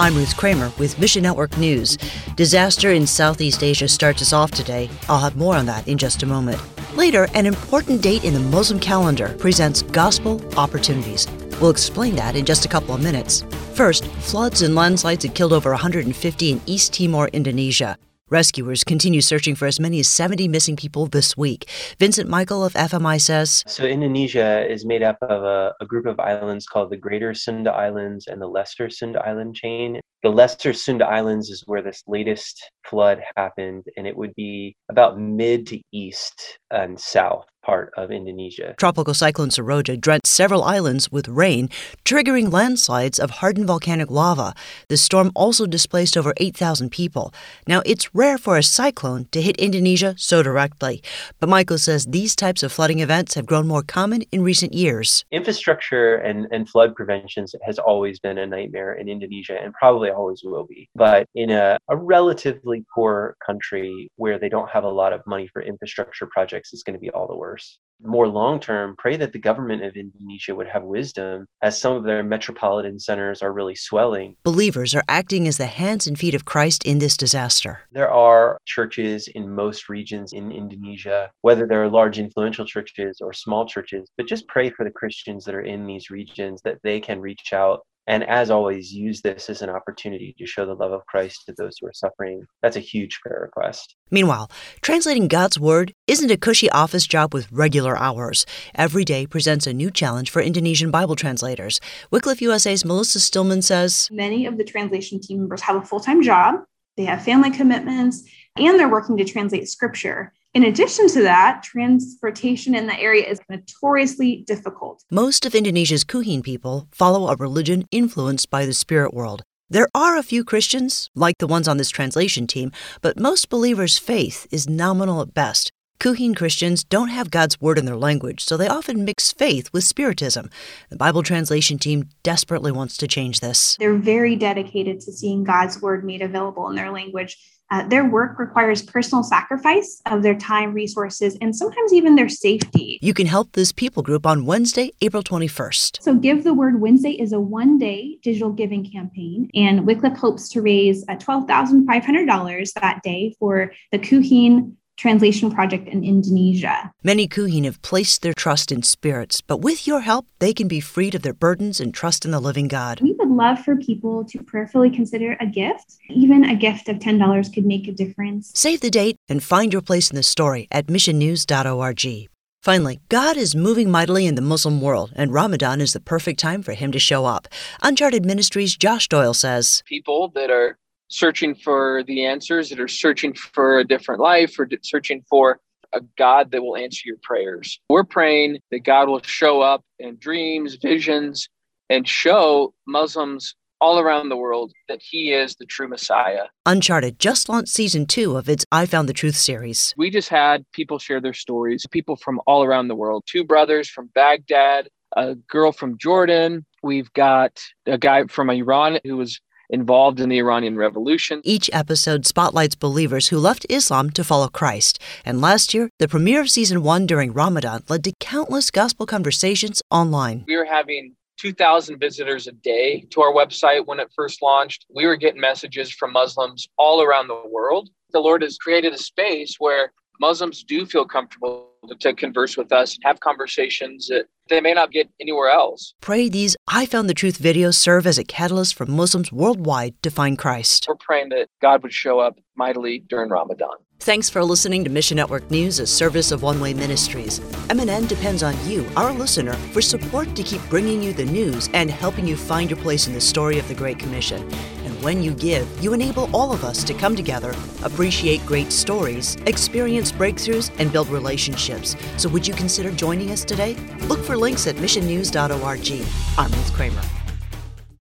I'm Ruth Kramer with Mission Network News. Disaster in Southeast Asia starts us off today. I'll have more on that in just a moment. Later, an important date in the Muslim calendar presents gospel opportunities. We'll explain that in just a couple of minutes. First, floods and landslides have killed over 150 in East Timor, Indonesia. Rescuers continue searching for as many as 70 missing people this week. Vincent Michael of FMI says, so Indonesia is made up of a group of islands called the Greater Sunda Islands and the Lesser Sunda Island chain. The Lesser Sunda Islands is where this latest flood happened, and it would be about mid to east and south part of Indonesia. Tropical cyclone Saroja drenched several islands with rain, triggering landslides of hardened volcanic lava. The storm also displaced over 8,000 people. Now, it's rare for a cyclone to hit Indonesia so directly, but Michael says these types of flooding events have grown more common in recent years. Infrastructure and flood prevention has always been a nightmare in Indonesia and probably always will be. But in a relatively poor country where they don't have a lot of money for infrastructure projects, it's going to be all the worse. More long-term, pray that the government of Indonesia would have wisdom as some of their metropolitan centers are really swelling. Believers are acting as the hands and feet of Christ in this disaster. There are churches in most regions in Indonesia, whether they're large influential churches or small churches, but just pray for the Christians that are in these regions that they can reach out and, as always, use this as an opportunity to show the love of Christ to those who are suffering. That's a huge prayer request. Meanwhile, translating God's Word isn't a cushy office job with regular hours. Every day presents a new challenge for Indonesian Bible translators. Wycliffe USA's Melissa Stillman says, many of the translation team members have a full-time job, they have family commitments, and they're working to translate Scripture. In addition to that, transportation in the area is notoriously difficult. Most of Indonesia's Kuhin people follow a religion influenced by the spirit world. There are a few Christians, like the ones on this translation team, but most believers' faith is nominal at best. Kuhin Christians don't have God's Word in their language, so they often mix faith with Spiritism. The Bible translation team desperately wants to change this. They're very dedicated to seeing God's Word made available in their language. Their work requires personal sacrifice of their time, resources, and sometimes even their safety. You can help this people group on Wednesday, April 21st. So Give the Word Wednesday is a one-day digital giving campaign, and Wycliffe hopes to raise $12,500 that day for the Kuhin translation project in Indonesia. Many Kuhin have placed their trust in spirits, but with your help, they can be freed of their burdens and trust in the living God. We would love for people to prayerfully consider a gift. Even a gift of $10 could make a difference. Save the date and find your place in the story at missionnews.org. Finally, God is moving mightily in the Muslim world, and Ramadan is the perfect time for him to show up. Uncharted Ministries' Josh Doyle says, people that are searching for the answers, that are searching for a different life, or searching for a God that will answer your prayers. We're praying that God will show up in dreams, visions, and show Muslims all around the world that he is the true Messiah. Uncharted just launched season 2 of its I Found the Truth series. We just had people share their stories, people from all around the world, 2 brothers from Baghdad, a girl from Jordan. We've got a guy from Iran who was involved in the Iranian Revolution. Each episode spotlights believers who left Islam to follow Christ. And last year, the premiere of season 1 during Ramadan led to countless gospel conversations online. We were having 2,000 visitors a day to our website when it first launched. We were getting messages from Muslims all around the world. The Lord has created a space where Muslims do feel comfortable to converse with us and have conversations that they may not get anywhere else. Pray these I Found the Truth videos serve as a catalyst for Muslims worldwide to find Christ. We're praying that God would show up mightily during Ramadan. Thanks for listening to Mission Network News, a service of One Way Ministries. MNN depends on you, our listener, for support to keep bringing you the news and helping you find your place in the story of the Great Commission. And when you give, you enable all of us to come together, appreciate great stories, experience breakthroughs, and build relationships. So would you consider joining us today? Look for links at missionnews.org. I'm Ruth Kramer.